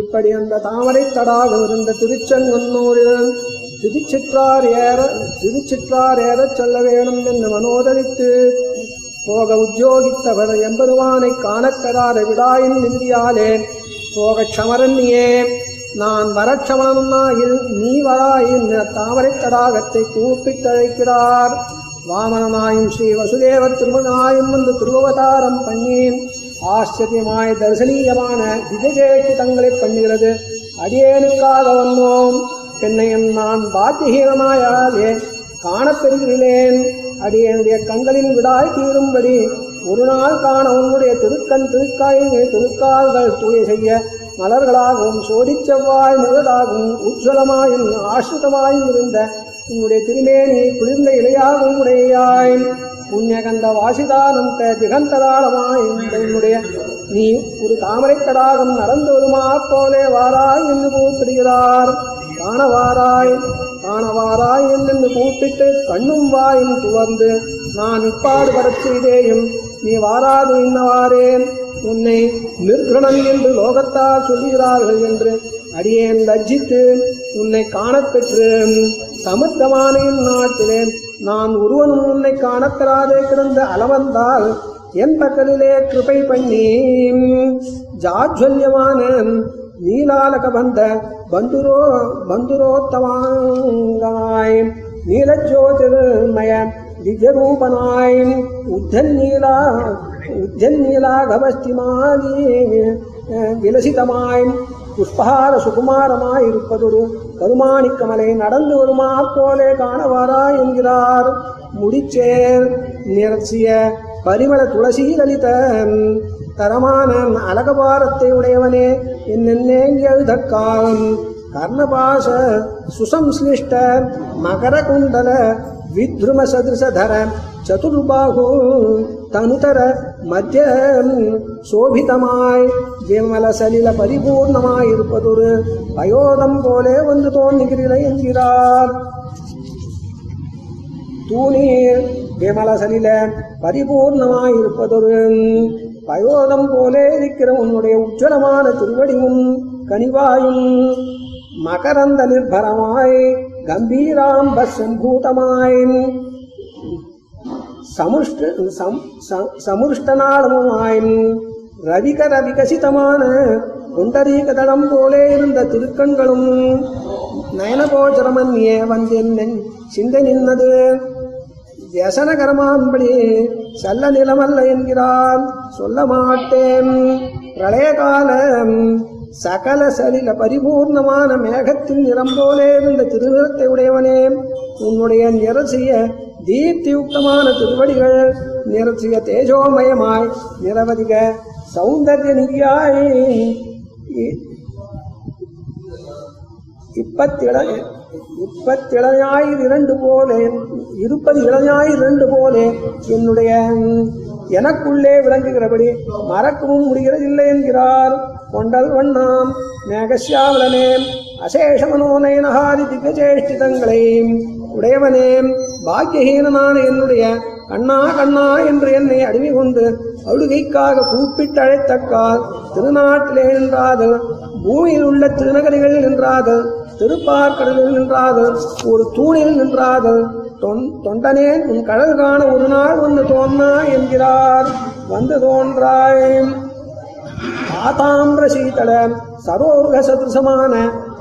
இப்படி அந்த தாமரை தடாகம் இருந்த திருச்செங்கண்ணூரில் திருச்சிற்றார் ஏற செல்ல வேணும் என்று மனோதரித்து போக உத்தியோகித்தவர் எம்பெருமானை காணப்பெறாத விடாயின் நிந்தியாலே போக க்ஷமரன்னியே, நான் வரட்சமனாகில் நீ வராயின் தாமரை தடாகத்தை கூப்பிட்டழைக்கிறார். வாமனனாயும் ஸ்ரீ வசுதேவர் திருமணாயும் வந்து திருவதாரம் பண்ணின் ஆச்சரியமாய் தரிசனீயமான திகஜேட்டு தங்களை பண்ணுகிறது. அடியேனுக்காக வந்தோம், பெண்ணையும் நான் பாத்தியகீனமாயாலே காணப்பெறுகிறேன். அடியனுடைய கண்களின் விடாய் தீரும்படி ஒரு நாள் காண உன்னுடைய திருக்கால்கள் தூய செய்ய மலர்களாகவும் சோடிச்செவ்வாய் முழுதாகவும் உஜ்ஜலமாயும் ஆசிரிதமாயும் இருந்த உன்னுடைய திருமேனி குளிர்ந்த இலையாகவும் உடையாய் புண்ணியகந்த வாசிதானந்த திகந்தராளமாய் என்னுடைய நீ ஒரு தாமரை தடாகம் நடந்து வருமா போலே வாராய் என்று கூப்பிடுகிறார். காணவாராய் என்று கூப்பிட்டு கண்ணும் வாயும் துவந்து நான் இப்பாடு வரச் செய்தேயும் நீ வாராது இன்னவாரேன், உன்னை நிர்கணன் என்று லோகத்தால் சொல்கிறார்கள் என்று அடியேன் லஜ்ஜித்து உன்னை காணப்பெற்று சமுத்தமான நாட்டிலே நான் ஒருவனும் உன்னை காணப்பெறாதே கிடந்த அளவந்தால் என் பக்கத்திலே கிருபை பண்ணி ஜாஜ்வல்யமான நீலாலக பந்துரோத்தமாங்காய் நீலஜோதிர்மய திவ்யரூபனாய் உஜ்ஜன்நீலாகவஸ்திமாதி விலசிதமாய் புஷ்பஹார சுகுமாரமாய் இருப்பதொரு கருமாணி கமலை நடந்து வருமா போலே காணவாராய் என்கிறார். முடிச்சேர் நிரசிய பரிமள துளசி லலித தரமான அழகபாரத்தை உடையவனே என்னென்னே எழுதக்காலம் கர்ணபாச சுசம்ஸ்லிஷ்ட மகர குண்டல வித்ரும சதிருசதர சதுர்பாகு தனுதர மத்திய சோபிதமாய் விமல சலில பரிபூர்ணமாயிருப்பதொரு பயோதம் போலே வந்து தோன்றுகிறீர்கள் என்கிறார். தூணீர் விமல சலில பரிபூர்ணமாயிருப்பதொரு பயோதம் போலே இருக்கிற உன்னுடைய உஜ்ஜலமான திருவடியும் கனிவாயும் மகரந்த நிர்பரமாய் கம்பீராம்ப சம்பூதமாய் சமுஷ்டநாடமாய் ரவிகர விகசிதமான குண்டரீக தடம் போலே இருந்த திருக்கண்களும் நயனகோச்சரமன் ஏ வந்தென் சிந்தை நின்னது வியசனகரமாம்படி செல்ல நிலமல்ல என்கிறான். சொல்ல மாட்டேன் பிரளயகால சகல சலில பரிபூர்ணமான மேகத்தின் நிறம் போலே இருந்த திருவிரத்தை உடையவனே உன்னுடைய நிரசிய தீப்தியுக்தமான திருவடிகள் நிரசிய தேஜோமயமாய் நிரவதிக சௌந்தர்ய நிதியாய் 20 இளஞாயிரண்டு போலே இருப்பது இளஞாயிரண்டு போலே என்னுடைய எனக்குள்ளே விளங்குகிறபடி மறக்கவும் முடிகிறதில்லை என்கிறார். கொண்டல் வண்ணாம் மேகசியாவலனே அசேஷ மனோநயனஹாரி திகஜேஷ்டிதங்களை உடையவனே பாக்கியஹீனனான என்னுடைய கண்ணா கண்ணா என்று என்னை அடிமை கொண்டு அழுகைக்காக கூப்பிட்டு அழைத்தக்கால் திருநாட்டிலே நின்றாது பூமியில் உள்ள திருநகரிகளில் நின்றாது திருப்பார்கடலில் நின்றாது ஒரு தூணில் நின்றாது தொண்டனே உன் கடல் காண ஒரு நாள் வந்து தோன்றா என்கிறார். வந்து தோன்றாய் ஆதாம்பிர சீதள சரோருக சதுசமான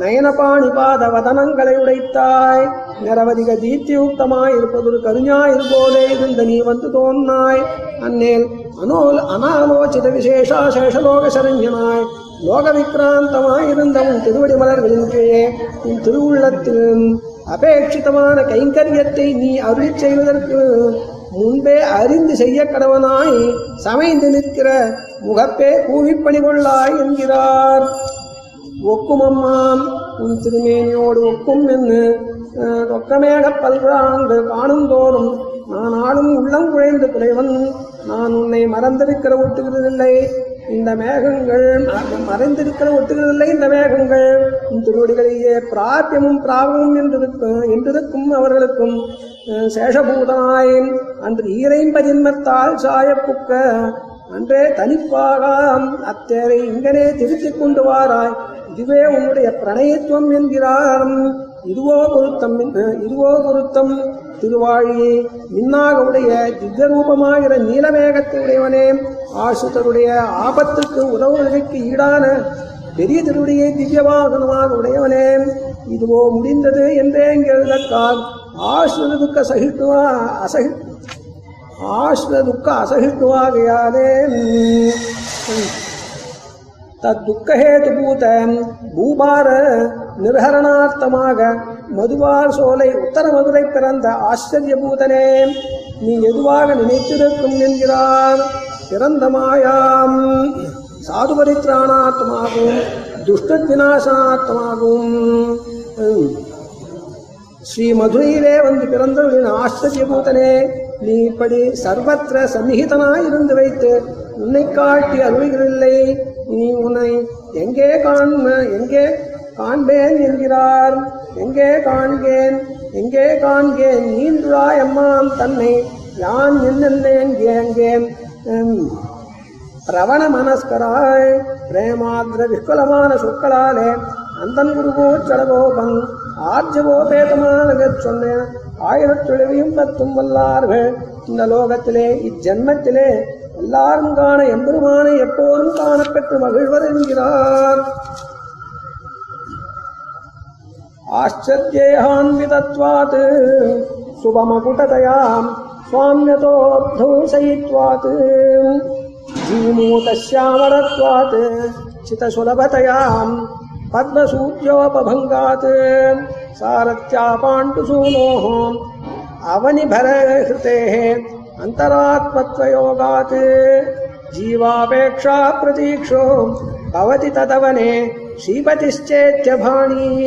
நயனபாணி பாத வதனங்களை உடைத்தாய் நிரவதிக தீப்தியுக்தமாய் இருப்பதொரு கருஞாயிரு போலே இருந்த நீ வந்து தோன்றாய். அன்னேல் அனாலோசித விசேஷா சேஷலோக சரஞ்சனாய் லோக விக்ராந்தமாயிருந்த உன் திருவடி மலர்களின் கீழே உன் திருவுள்ளத்தின் அபேட்சிதமான கைங்கரியத்தை நீ அருளி செய்வதற்கு முன்பே அறிந்து செய்ய கடவனாய் சமைந்து நிற்கிற முகப்பே கூவிப்பணி கொள்ளாய் என்கிறார். ஒக்குமம்மான் உன் திருமேனியோடு ஒக்கும் என்று ஒக்கமேட பல்றாண்டு காணும் தோறும் நான் ஆளும் உள்ளம் குழைந்த குறைவன் நான் உன்னை மறந்திருக்கிற ஒட்டுகிறதில்லை இந்த மேகங்கள் மறைந்திருக்கிற ஒட்டுகிறதில்லை இந்த மேகங்கள் உன் திருவடிகளையே பிராத்தியமும் பிராபமும் என்றிருக்கும் அவர்களுக்கும் சேஷபூதனாய் அன்று ஈரைம்பதின்மத்தால் சாயப்புக்க அன்றே தனிப்பாக அத்தேரை இங்கனே திருத்திக் கொண்டு வாராய். இதுவே உன்னுடைய பிரணயத்துவம் என்கிறார். இதுவோ பொருத்தம் திருவாழியே மின்னாகவுடைய திவ்யரூபமாகிற நீலமேகத்துடையவனே, ஆசுதருடைய ஆபத்துக்கு உதவுவதற்கு ஈடான பெரிய திருடைய திவ்யவாகனமாக உடையவனே, இதுவோ முடிந்தது என்றே எழுதக்கால். ஆசுர துக்க அசகிட்டுவாகையாதே தத்துக்கஹேதுபூத பூபார நிர்ஹரணார்த்தமாக மதுவார் சோலை உத்தர மதுரை பிறந்த ஆச்சரியபூதனே, நீ எதுவாக நினைத்திருக்கும் என்கிறார். பிறந்த மாயாம் சாதுபரித்ராணாத்மாகும் துஷ்ட விநாசனாத்மாகும் ஸ்ரீ மதுரையிலே வந்து பிறந்தவர்களின் ஆச்சரியபூதனே, நீ இப்படி சர்வத்திர சன்னிகிதனாயிருந்து வைத்து உன்னை காட்டி அருள்களில்லை. நீ உன்னை எங்கே காண்பேன் என்கிறார். எங்கே காண்கேன் நீன்றாய் அம்மான் தன்னை யான் என்னென்னேன் ரவண மனஸ்கராய் பிரேமாதிர விக்குலமான சொற்களாலே அந்தன் குருகோச்சடகோபன் ஆர்ஜவோபேதமான சொன்ன ஆயிரத்தொழிவையும் பத்தும் வல்லார்கள் இந்த லோகத்திலே இஜன்மத்திலே எல்லாரும் காண எம்பெருமானை எப்போதும் காணப்பெற்று மகிழ்வர் என்கிறார். ஆச்சரியேஹான்விதத்வாத் சுபமகுடதயாம் சுவாம்யதோப்தூசயித்வாத் ஜீமூதஸ்யாமரத்வாத் சிதசுலபதயாம் பத்மசூத்யோபபங்காத் சாரத்யாபாண்டுசூனோஹ அவனிபரஹிருதேஹ அந்தராத்மத்வயோகாத் ஜீவாபேக்ஷா பிரதீக்ஷோ பவதி ததவனே ஸ்ரீபதிஷ்சேத்ய பாணி